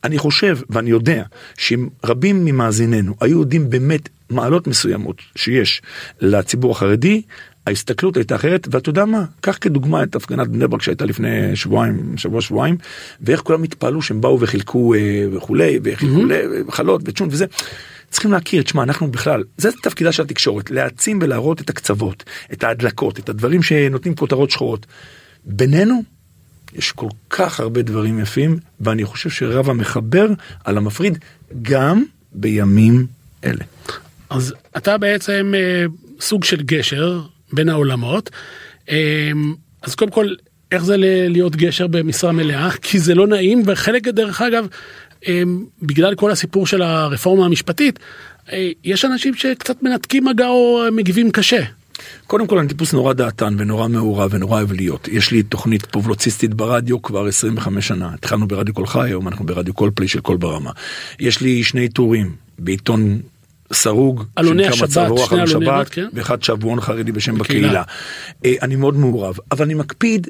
אני חושב, ואני יודע, שרבים ממאזיננו היו יודעים באמת מעלות מסוימות שיש לציבור החרדי, ההסתכלות הייתה אחרת, ואתה יודע מה? קח כדוגמה את הפגנת בני ברק שהייתה לפני שבוע, ואיך כולם התפעלו שהם באו וחילקו וכולי, וחלות וצ'ון וזה. צריכים להכיר, תשמע, אנחנו בכלל, זה תפקידה של התקשורת, להעצים ולהראות את הקצוות, את ההדלקות, את הדברים שנותנים כותרות שחורות. בינינו, יש כל כך הרבה דברים יפים, ואני חושב שרב המחבר על המפריד, גם בימים אלה. אז אתה בעצם סוג של גשר, בין העולמות. אז קודם כל, איך זה להיות גשר במשרה מלאה? כי זה לא נעים, וחלק דרך אגב, בגלל כל הסיפור של הרפורמה המשפטית, יש אנשים שקצת מנתקים מגע או מגיבים קשה. קודם כל, אני טיפוס נורא דעתן ונורא מעורב ונורא אבליות. יש לי תוכנית פובלוציסטית ברדיו כבר 25 שנה. התחלנו ברדיו כל חי, היום אנחנו ברדיו כל פלי של כל ברמה. יש לי 2 טורים בעיתון סרוג, אלוני השבת, ואחד שבועון חרדי בשם בקהילה. אני מאוד מעורב, אבל אני מקפיד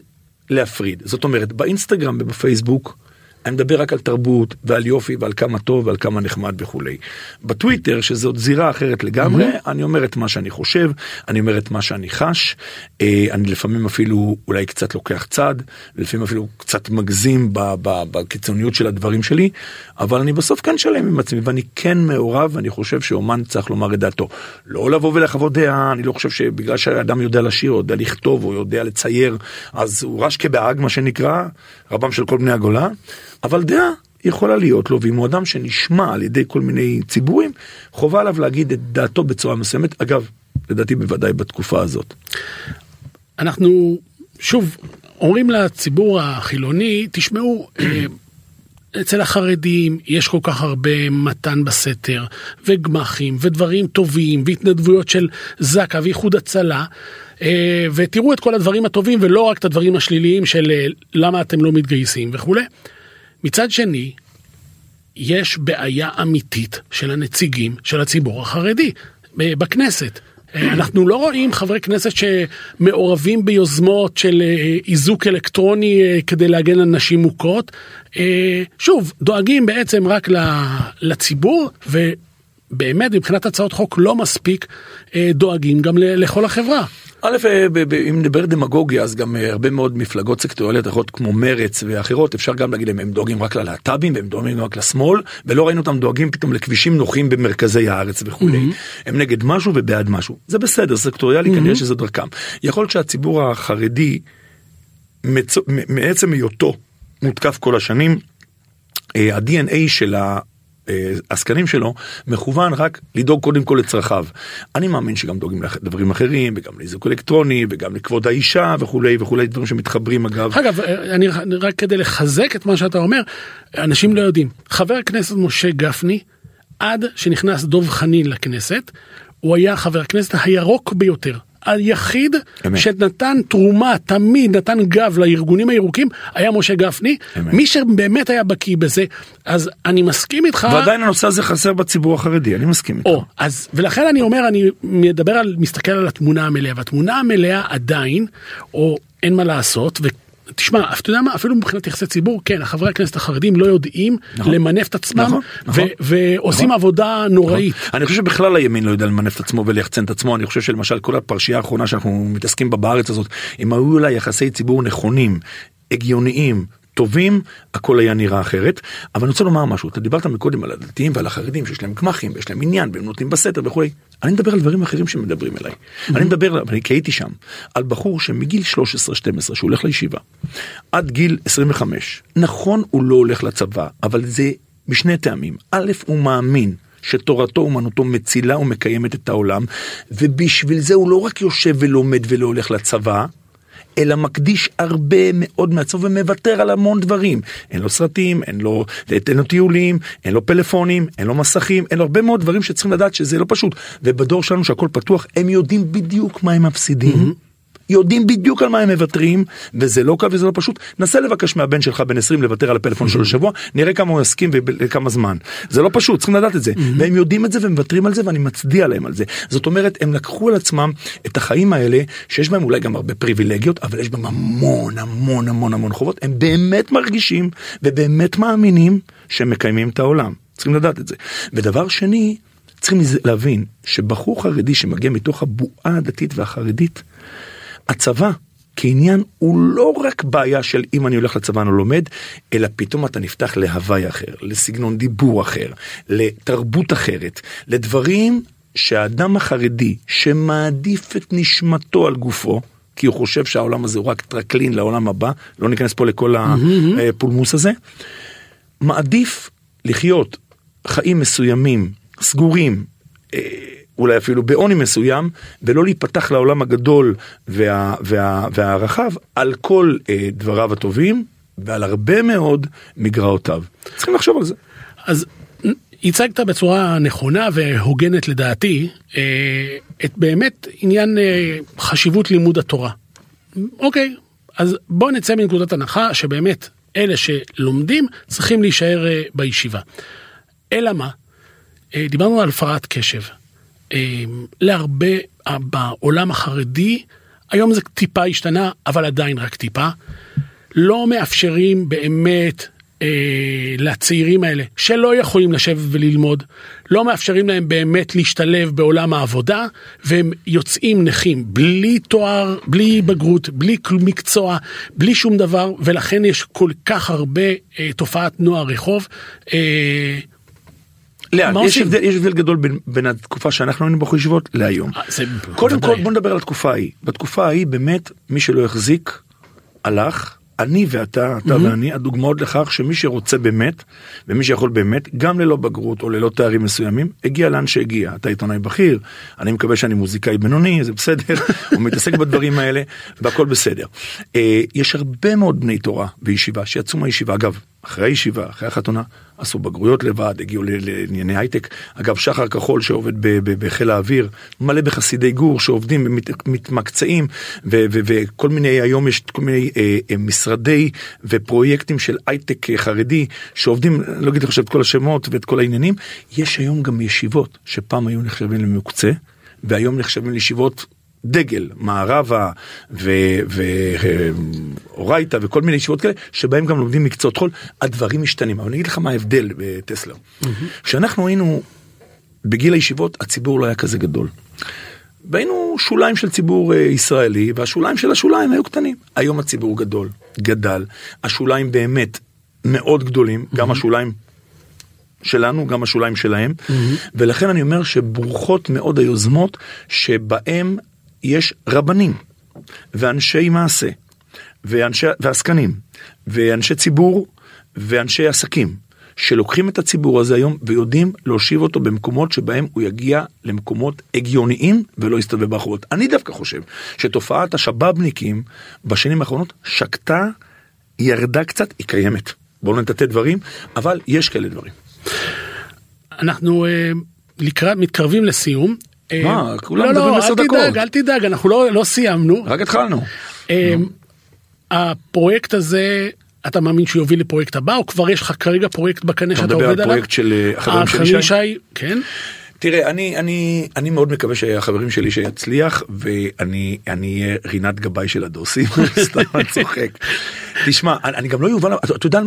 להפריד. זאת אומרת, באינסטגרם ובפייסבוק, אני מדבר רק על תרבות ועל יופי ועל כמה טוב ועל כמה נחמד וכולי. בטוויטר, שזו זירה אחרת לגמרי, אני אומר את מה שאני חושב, אני אומר את מה שאני חש, אני לפעמים אפילו אולי קצת לוקח צד, לפעמים אפילו קצת מגזים בקיצוניות של הדברים שלי, אבל אני בסוף כאן שלם עם עצמי, ואני כן מעורב, ואני חושב שאומן צריך לומר את דעתו. לא לבוא ולחוות דעה, אני לא חושב שבגלל שהאדם יודע לשיר, או יודע לכתוב, או יודע לצייר, אז הוא רש כבהג, מה שנקרא, רבם של כל בני הגולה, אבל דעה יכולה להיות לו, ואם הוא אדם שנשמע על ידי כל מיני ציבורים, חובה עליו להגיד את דעתו בצורה מסוימת, אגב, לדעתי בוודאי בתקופה הזאת. אנחנו שוב אומרים לציבור החילוני, תשמעו, אצל החרדים יש כל כך הרבה מתן בסתר, וגמחים, ודברים טובים, והתנדבויות של זקה, וייחוד הצלה, ותראו את כל הדברים הטובים, ולא רק את הדברים השליליים של למה אתם לא מתגייסים וכו'. מצד שני, יש בעיה אמיתית של הנציגים של הציבור החרדי בכנסת. אנחנו לא רואים חברי כנסת שמעורבים ביוזמות של איזוק אלקטרוני כדי להגן על נשים מוכות. שוב, דואגים בעצם רק לציבור, ובאמת מבחינת הצעות חוק לא מספיק דואגים גם לכל החברה. א', אם נדבר דמגוגיה, אז גם הרבה מאוד מפלגות סקטוריאליות אחרות כמו מרץ ואחרות, אפשר גם להגיד להם, הם דואגים רק ללהט"בים, והם דואגים רק לשמאל, ולא ראינו אותם דואגים פתאום לכבישים נוחים במרכזי הארץ וכולי. הם נגד משהו ובעד משהו. זה בסדר, סקטוריאלי, כנראה שזה דרכם. יכול להיות שהציבור החרדי, מעצם היותו, מותקף כל השנים, ה-DNA של העסקנים שלו, מכוון רק לדאוג קודם כל לצרכיו. אני מאמין שגם דואגים לדברים אחרים, וגם לאיזוק אלקטרוני, וגם לכבוד האישה, וכולי וכולי, דברים שמתחברים אגב. אגב, אני רק כדי לחזק את מה שאתה אומר, אנשים לא יודעים. חבר הכנסת משה גפני, עד שנכנס דוב חנין לכנסת, הוא היה חבר הכנסת הירוק ביותר. היחיד שנתן תרומה, תמיד נתן גב לארגונים הירוקים, היה משה גפני, מי שבאמת היה בקיא בזה, אז אני מסכים איתך. ועדיין הנושא הזה חסר בציבור החרדי, אני מסכים איתך. ולכן אני אומר, אני מדבר על, מסתכל על התמונה המלאה, והתמונה המלאה עדיין, או אין מה לעשות, ותשמע, אתה יודע מה, אפילו מבחינת יחסי ציבור, כן, החברי הכנסת החרדים לא יודעים למנף את עצמם, ועושים עבודה נוראית. אני חושב שבכלל הימין לא יודע למנף את עצמו ולהחצן את עצמו, אני חושב שלמשל כל הפרשייה האחרונה שאנחנו מתעסקים בה בארץ הזאת, אם היו לה יחסי ציבור נכונים, הגיוניים, טובים, הכל היה נראה אחרת, אבל אני רוצה לומר משהו, אתה דיברת מקודם על הדתיים ועל החרדים, שיש להם גמחים, ויש להם עניין, והם נותנים בסתר וכו'. אני מדבר על דברים אחרים שמדברים אליי. אני מדבר, אני קייתי שם, על בחור שמגיל 13-12, שהוא הולך לישיבה, עד גיל 25. נכון, הוא לא הולך לצבא, אבל זה משני טעמים. א', הוא מאמין שתורתו אומנותו מצילה ומקיימת את העולם, ובשביל זה הוא לא רק יושב ולומד ולא הולך לצבא, אלא מקדיש הרבה מאוד מעצמו ומוותר על המון דברים. אין לו סרטים, אין לו טיולים, אין לו פלאפונים, אין לו מסכים, אין לו הרבה מאוד דברים שצריכים לדעת שזה לא פשוט. ובדור שלנו שהכל פתוח, הם יודעים בדיוק מה הם מפסידים, יודעים בדיוק על מה הם מבטרים, וזה לא קל וזה לא פשוט. נסה לבקש מהבן שלך בן 20 לוותר על הפלאפון שלו לשבוע, נראה כמה הוא יסכים וכמה זמן. זה לא פשוט, צריכים לדעת את זה. והם יודעים את זה ומבטרים על זה, ואני מצדיע להם על זה. זאת אומרת, הם לקחו על עצמם את החיים האלה, שיש בהם אולי גם הרבה פריבילגיות, אבל יש בהם המון, המון, המון, המון חובות. הם באמת מרגישים, ובאמת מאמינים שהם מקיימים את העולם. צריכים לדעת את זה. ודבר שני, צריכים להבין שבחור חרדי שמגיע מתוך הבועה הדתית והחרדית, הצבא, כעניין, הוא לא רק בעיה של אם אני הולך לצבא אני לומד, אלא פתאום אתה נפתח להווי אחר, לסגנון דיבור אחר, לתרבות אחרת, לדברים שהאדם החרדי שמעדיף את נשמתו על גופו, כי הוא חושב שהעולם הזה הוא רק טרקלין לעולם הבא, לא ניכנס פה לכל הפולמוס הזה, מעדיף לחיות חיים מסוימים, סגורים, אולי אפילו בעוני מסוים, ולא להיפתח לעולם הגדול והרחב, על כל דבריו הטובים, ועל הרבה מאוד מגרעותיו. צריכים לחשוב על זה. אז הצגת בצורה נכונה והוגנת לדעתי, את באמת עניין חשיבות לימוד התורה. אוקיי, אז בוא נצא מנקודת הנחה, שבאמת אלה שלומדים צריכים להישאר בישיבה. אלא מה? דיברנו על הפרעת קשב. להרבה בעולם החרדי, היום זה טיפה השתנה, אבל עדיין רק טיפה, לא מאפשרים באמת לצעירים האלה שלא יכולים לשבת וללמוד, לא מאפשרים להם באמת להשתלב בעולם העבודה, והם יוצאים נכים, בלי תואר, בלי בגרות, בלי מקצוע, בלי שום דבר, ולכן יש כל כך הרבה תופעת נוער רחוב. יש הבדל גדול בין התקופה שאנחנו היינו בישיבות להיום. קודם כל בוא נדבר על התקופה ההיא. בתקופה ההיא באמת מי שלא החזיק הלך, אני ואתה, אתה ואני, הדוגמאות לכך שמי שרוצה באמת, ומי שיכול באמת, גם ללא בגרות או ללא תארים מסוימים, הגיע לאן שהגיע. אתה עיתונאי בכיר, אני מקווה שאני מוזיקאי בינוני, זה בסדר, הוא מתעסק בדברים האלה, והכל בסדר. יש הרבה מאוד בני תורה בישיבה, שיצאו מהישיבה, אגב, אחרי הישיבה, אחרי החתונה, עשו בגרויות לבד, הגיעו לענייני הייטק. אגב, שחר כחול שעובד בחיל האוויר, מלא בחסידי גור שעובדים מתמקצעים, וכל מיני, היום יש כל מיני משרדי ופרויקטים של הייטק חרדי, שעובדים, לא אגיד לחשב את כל השמות ואת כל העניינים. יש היום גם ישיבות שפעם היו נחשבים למוקצה, והיום נחשבים לישיבות דגל, מערבה ואורייטה וכל מיני ישיבות כאלה, שבהם גם לומדים מקצועות חול, הדברים משתנים. אבל אני אגיד לך מה ההבדל בטסלה. כשאנחנו היינו בגיל הישיבות, הציבור לא היה כזה גדול. והיינו שוליים של ציבור ישראלי, והשוליים של השוליים היו קטנים. היום הציבור גדול, גדל. השוליים באמת מאוד גדולים, גם השוליים שלנו, גם השוליים שלהם. ולכן אני אומר שברוכות מאוד היוזמות, שבהם יש רבנים, ואנשי מעשה, ועסקנים, ואנשי ציבור, ואנשי עסקים, שלוקחים את הציבור הזה היום, ויודעים להושיב אותו במקומות שבהם הוא יגיע למקומות הגיוניים, ולא יסתובב באחרות. אני דווקא חושב שתופעת השבאבניקים, בשנים האחרונות, שקטה, ירדה קצת, היא קיימת. בואו נתתה דברים, אבל יש כאלה דברים. אנחנו מתקרבים לסיום, לא, אל תדאג, אנחנו לא סיימנו, רק התחלנו. הפרויקט הזה, אתה מאמין שיוביל לפרויקט הבא, או כבר יש לך כרגע פרויקט בקנה שאתה עובד עליו? אתה מדבר על פרויקט של החברים של ישי? כן. תראה, אני מאוד מקווה שהחברים שלי שיצליח, ואני אהיה רינת גבי של הדוסים, סתם צוחק. תשמע, אני גם לא יובל, אתה יודע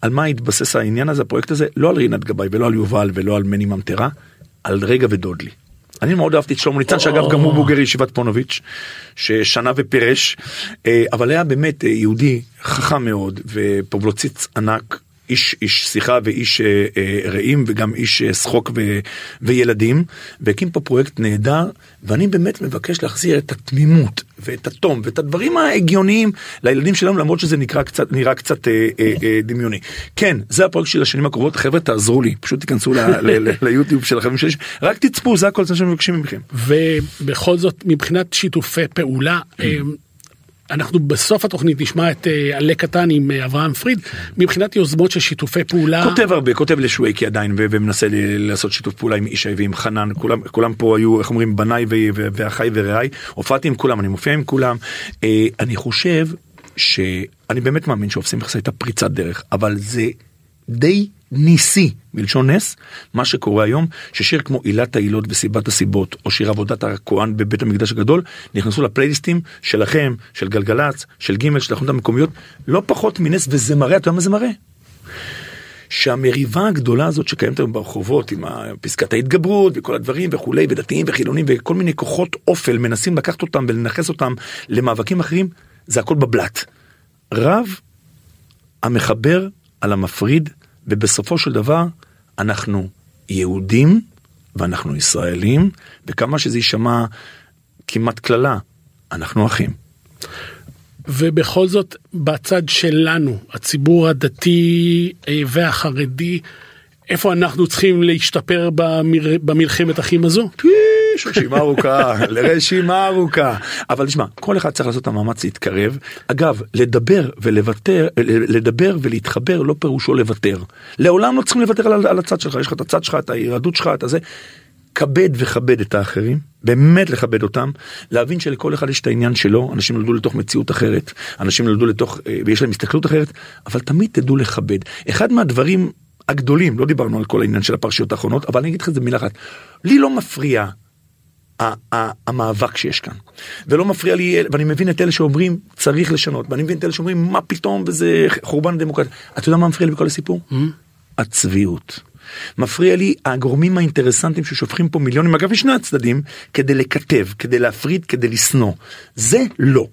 על מה התבסס העניין הזה, הפרויקט הזה, לא על רינת גבי ולא על יובל ולא על מני ממטרה, על רגע ודודלי. אני מאוד אהבתי את שלמה ניצן, שאגב גם הוא בוגר ישיבת פונוביץ', ששנה ופירש, אבל היה באמת יהודי חכם מאוד, ופובלוציץ ענק, איש שיחה ואיש רעים, וגם איש שחוק וילדים, והקים פה פרויקט נהדר, ואני באמת מבקש להחזיר את התמימות, ואת התום, ואת הדברים ההגיוניים לילדים שלנו, למרות שזה נראה קצת דמיוני. כן, זה הפרויקט של השנים הקרובות, חבר'ה תעזרו לי, פשוט תיכנסו ליוטיוב של החברים שלי, רק תצפו, זה הכל זה שמבקשים ממכם. ובכל זאת, מבחינת שיתופי פעולה, אנחנו בסוף התוכנית נשמע את עלה קטן עם אברהם פריד, מבחינת יוזמות של שיתופי פעולה. כותב הרבה, כותב לשוויקי עדיין, ומנסה לעשות שיתוף פעולה עם אישי ועם חנן, כולם פה היו, איך אומרים, בניי ואחיי וראיי, הופעתי עם כולם, אני מופיע עם כולם, אני חושב שאני באמת מאמין שעושים בכלל את הפריצת דרך, אבל זה די ניסי, מלשון נס, מה שקורה היום, ששיר כמו עילת העילות וסיבת הסיבות, או שיר עבודת הכהן בבית המקדש הגדול, נכנסו לפלייליסטים שלכם, של גלגלץ, של ג' של החנות המקומיות, לא פחות מנס, וזה מראה, אתה יודע מה זה מראה? שהמריבה הגדולה הזאת שקיימת היום ברחובות, עם פסקת ההתגברות וכל הדברים וכולי, ודתיים וחילונים וכל מיני כוחות אופל, מנסים לקחת אותם ולנחס אותם למאבקים אחרים, זה הכל בבלט. רב המחבר על המפריד, ובסופו של דבר אנחנו יהודים ואנחנו ישראלים, וכמה שזה יישמע כמעט כללה, אנחנו אחים. ובכל זאת בצד שלנו, הציבור הדתי והחרדי, איפה אנחנו צריכים להשתפר במלחמת אחים הזו? רשימה ארוכה, לרשימה ארוכה. אבל נשמע, כל אחד צריך לעשות את המאמץ להתקרב. אגב, לדבר ולהתחבר לא פירושו לוותר. לעולם לא צריכים לוותר על הצד שלך. יש לך את הצד שלך, את הירדות שלך, את הזה. כבד וכבד את האחרים, באמת לכבד אותם, להבין שלכל אחד יש את העניין שלו, אנשים נולדו לתוך מציאות אחרת, אנשים נולדו לתוך, ויש להם הסתכלות אחרת, אבל תמיד תדעו לכבד. אחד מהדברים הגדולים, לא דיברנו על כל העניין של הפרשיות האחרונות, אבל אני אגיד לך את זה מילה אחת, לי לא מפריע המאבק שיש כאן. ולא מפריע לי, ואני מבין את אלה שאומרים, צריך לשנות, ואני מבין את אלה שאומרים, מה פתאום, וזה חורבן הדמוקרטיה. אתה יודע מה מפריע לי בכל הסיפור? הצביעות. מפריע לי הגורמים האינטרסנטים ששופכים פה מיליונים, אגב משני הצדדים, כדי לקטב, כדי להפריד, כדי לסנוע. זה לא.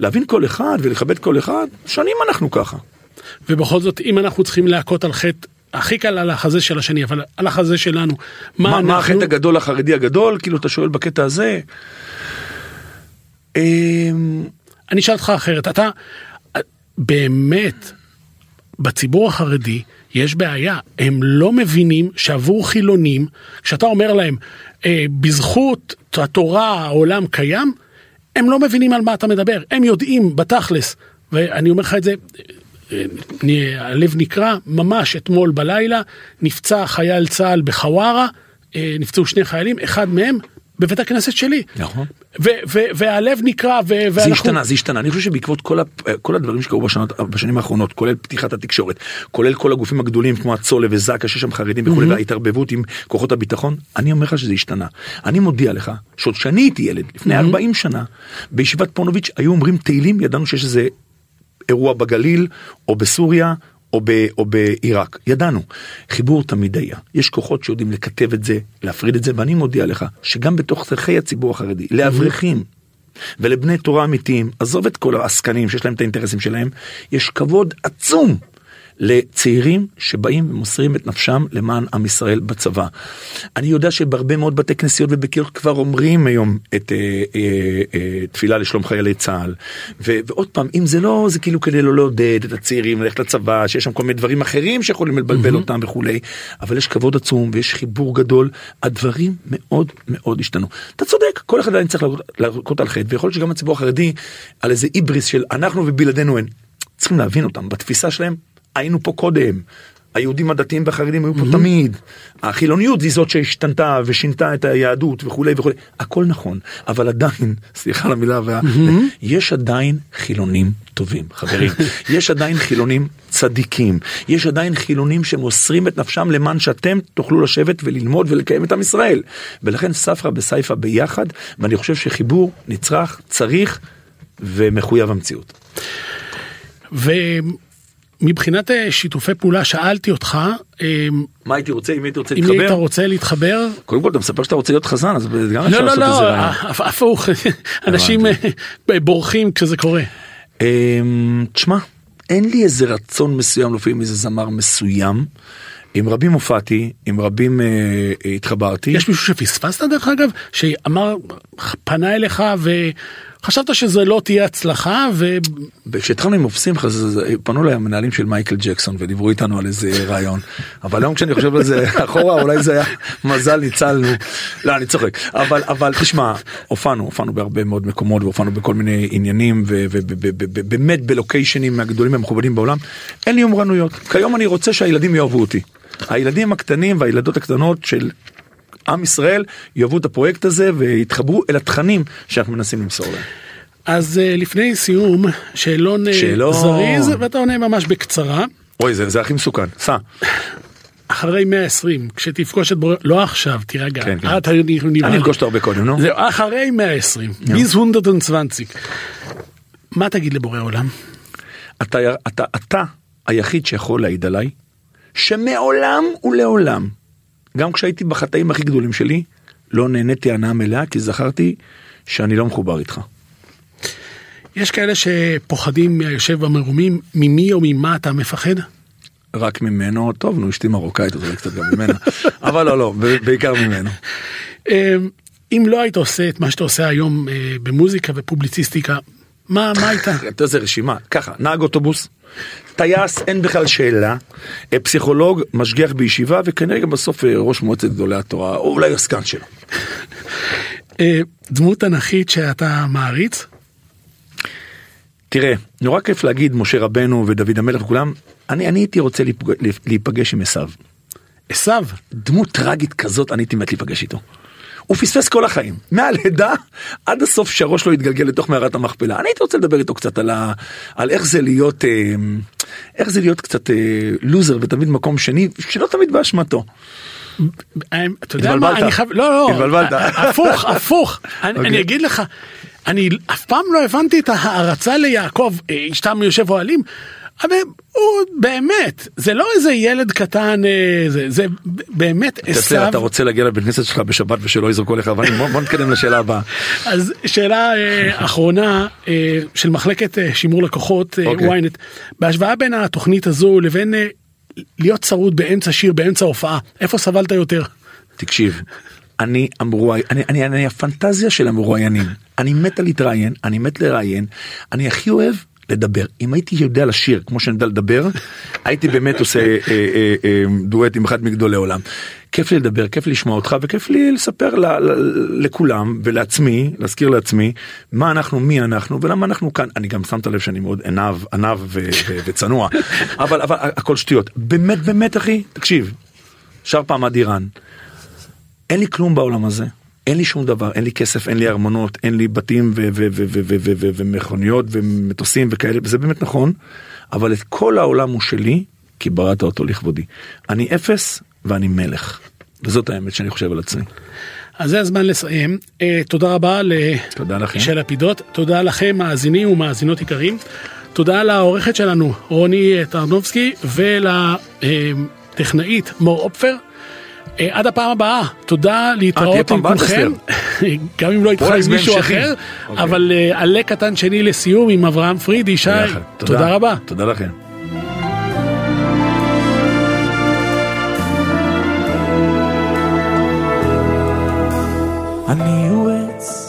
להבין כל אחד ולכבד כל אחד, שנים אנחנו ככה. ובכל זאת, אם אנחנו צריכים להכות על חטא, הכי קל על החזה של השני, אבל על החזה שלנו. מה החטא הגדול, החרדי הגדול? כאילו אתה שואל בקטע הזה. אני שאל אותך אחרת, אתה באמת, בציבור החרדי יש בעיה, הם לא מבינים שעבור חילונים, כשאתה אומר להם, בזכות התורה העולם קיים, הם לא מבינים על מה אתה מדבר, הם יודעים בתכלס, ואני אומר לך את זה, הלב נקרא, ממש אתמול בלילה, נפצע חייל צהל בחווארה, נפצעו שני חיילים, אחד מהם בבית הכנסת שלי. נכון. והלב נקרא, זה השתנה, זה השתנה. אני חושב שבעקבות כל הדברים שקרו בשנים האחרונות, כולל פתיחת התקשורת, כולל כל הגופים הגדולים כמו הצולה וזק"א, שיש שם חרדים וכו', וההתערבבות עם כוחות הביטחון, אני אומר לך שזה השתנה. אני מודיע לך, שעוד שאני הייתי ילד, לפני 40 שנה, בישיבת פונוביץ' היו אומרים תהילים, ידענו שיש איזה אירוע בגליל, או בסוריה, או בעיראק. ידענו. חיבור תמיד היה. יש כוחות שיודעים לכתב את זה, להפריד את זה, ואני מודיע לך, שגם בתוך צרכי הציבור החרדי, לאברכים ולבני תורה אמיתיים, עזוב את כל העסקנים שיש להם את האינטרסים שלהם, יש כבוד עצום לצעירים שבאים ומוסרים את נפשם למען עם ישראל בצבא. אני יודע שבהרבה מאוד בתי כנסיות ובקהילות כבר אומרים היום את תפילה לשלום חיילי צה"ל. ועוד פעם, אם זה לא, זה כאילו כדי לא לעודד את הצעירים, ללכת לצבא, שיש שם כל מיני דברים אחרים שיכולים לבלבל אותם וכולי. אבל יש כבוד עצום ויש חיבור גדול. הדברים מאוד מאוד השתנו. אתה צודק, כל אחד עדיין צריך להכות על חטא, ויכול להיות שגם הציבור החרדי על איזה היבריס של אנחנו ובלעדינו אין. צריכים להבין אותם בתפיסה שלהם. היינו פה קודם, היהודים הדתיים והחרדים היו פה תמיד, החילוניות היא זאת שהשתנתה ושינתה את היהדות וכולי וכולי, הכל נכון, אבל עדיין, סליחה למילה, יש עדיין חילונים טובים, חברים, יש עדיין חילונים צדיקים, יש עדיין חילונים שמוסרים את נפשם למען שאתם תוכלו לשבת וללמוד ולקיים את עם ישראל, ולכן ספרה בסייפה ביחד, ואני חושב שחיבור נצרך, צריך ומחויב המציאות. מבחינת שיתופי פעולה, שאלתי אותך, מה הייתי רוצה, אם הייתי רוצה להתחבר? אם היית רוצה להתחבר? קודם כל, אתה מספר שאתה רוצה להיות חזן, אז גם אפשר לעשות את זה. לא, הפוך. אנשים בורחים כשזה קורה. תשמע, אין לי איזה רצון מסוים, לפעמים איזה זמר מסוים. עם רבים הופעתי, עם רבים התחברתי. יש מישהו שפספסת דרך אגב, שאמר, פנה אליך חשבת שזה לא תהיה הצלחה, כשהתחלנו עם אופסים, פנו להם מנהלים של מייקל ג'קסון, ודיברו איתנו על איזה רעיון. אבל היום כשאני חושב על זה אחורה, אולי זה היה מזל, ניצלנו. לא, אני צוחק. אבל תשמע, הופענו בהרבה מאוד מקומות, והופענו בכל מיני עניינים, ובאמת בלוקיישנים מהגדולים המכובדים בעולם. אין לי יומרנויות. כיום אני רוצה שהילדים יאהבו אותי. הילדים הקטנים והילדות הקטנות של עם ישראל יאהבו את הפרויקט הזה ויתחברו אל התכנים שאנחנו מנסים למסור להם. אז לפני סיום, שאלון זריז, ואתה עונה ממש בקצרה. אוי, זה הכי מסוכן. סע. אחרי 120, כשתפגוש את בורא, לא עכשיו, תירגע. כן, כן. אני אפגוש אותו הרבה קודם, נו. זהו, אחרי 120, ביז 120. מה תגיד לבורא עולם? אתה היחיד שיכול להעיד עליי, שמעולם ולעולם, גם כשהייתי בחטאים הכי גדולים שלי, לא נהניתי הנאה מלאה, כי זכרתי שאני לא מחובר איתך. יש כאלה שפוחדים מהיושב במרומים, ממי או ממה אתה מפחד? רק ממנו, טוב, נו, אשתי מרוקאית, אז זה קצת גם ממנה. אבל לא, בעיקר ממנו. אם לא היית עושה את מה שאתה עושה היום במוזיקה ופובליציסטיקה, מה הייתה? אתה זה רשימה, ככה, נהג אוטובוס, טייס, אין בכלל שאלה, פסיכולוג, משגיח בישיבה, וכנראה גם בסוף ראש מועצת גדולי התורה, או אולי הסקן שלו. דמות תנכית שאתה מעריץ? תראה, נורא כיף להגיד, משה רבנו ודוד המלך וכולם, אני הייתי רוצה להיפגש עם עשיו. עשיו? דמות טרגית כזאת, אני הייתי מת להיפגש איתו. הוא פספס כל החיים, מהלידה עד הסוף שהראש לא התגלגל לתוך מערת המכפלה. אני הייתי רוצה לדבר איתו קצת על איך זה להיות קצת לוזר ותמיד מקום שני, שלא תמיד באשמתו. אתה יודע מה, אני חייב, לא, הפוך, אני אגיד לך, אני אף פעם לא הבנתי את ההערצה ליעקב, אשתם יושב אוהלים, אבל הוא באמת, זה לא איזה ילד קטן, זה באמת עשיו. אתה רוצה להגיע לבית כנסת שלך בשבת ושלא יזרקו לך, אבל בוא נתקדם לשאלה הבאה. אז שאלה אחרונה של מחלקת שימור לקוחות, וויינט, בהשוואה בין התוכנית הזו לבין להיות צרוד באמצע שיר, באמצע הופעה, איפה סבלת יותר? תקשיב, אני הפנטזיה של המרואיינים, אני מת להתראיין, אני מת לראיין, אני הכי אוהב לדבר. אם הייתי יודע לשיר כמו שאני יודע לדבר, הייתי באמת עושה דואט עם אחד מגדולי עולם. כיף לי לדבר, כיף לי לשמוע אותך, וכיף לי לספר לכולם ולעצמי, להזכיר לעצמי מה אנחנו, מי אנחנו, ולמה אנחנו כאן. אני גם שמת לב שאני מאוד ענב וצנוע, אבל הכל שטויות. באמת, באמת, אחי, תקשיב, שר פעם אדירן, אין לי כלום בעולם הזה. אין לי שום דבר, אין לי כסף, אין לי ארמונות, אין לי בתים ומכוניות ומטוסים וכאלה, וזה באמת נכון, אבל את כל העולם הוא שלי, כי בראת אותו לכבודי. אני אפס ואני מלך, וזאת האמת שאני חושב על עצמי. אז זה הזמן לסיים. תודה רבה לשאל הפידות, תודה לכם מאזינים ומאזינות עיקרים, תודה לעורכת שלנו רוני טרנובסקי ולטכנאית מור אופפר, עד הפעם הבאה, תודה להתראות עם כולכם, גם אם לא התחלת עם מישהו אחר, אבל עלה קטן שני לסיום עם אברהם פריד, ישי, תודה רבה. תודה לכם. אני הוא עץ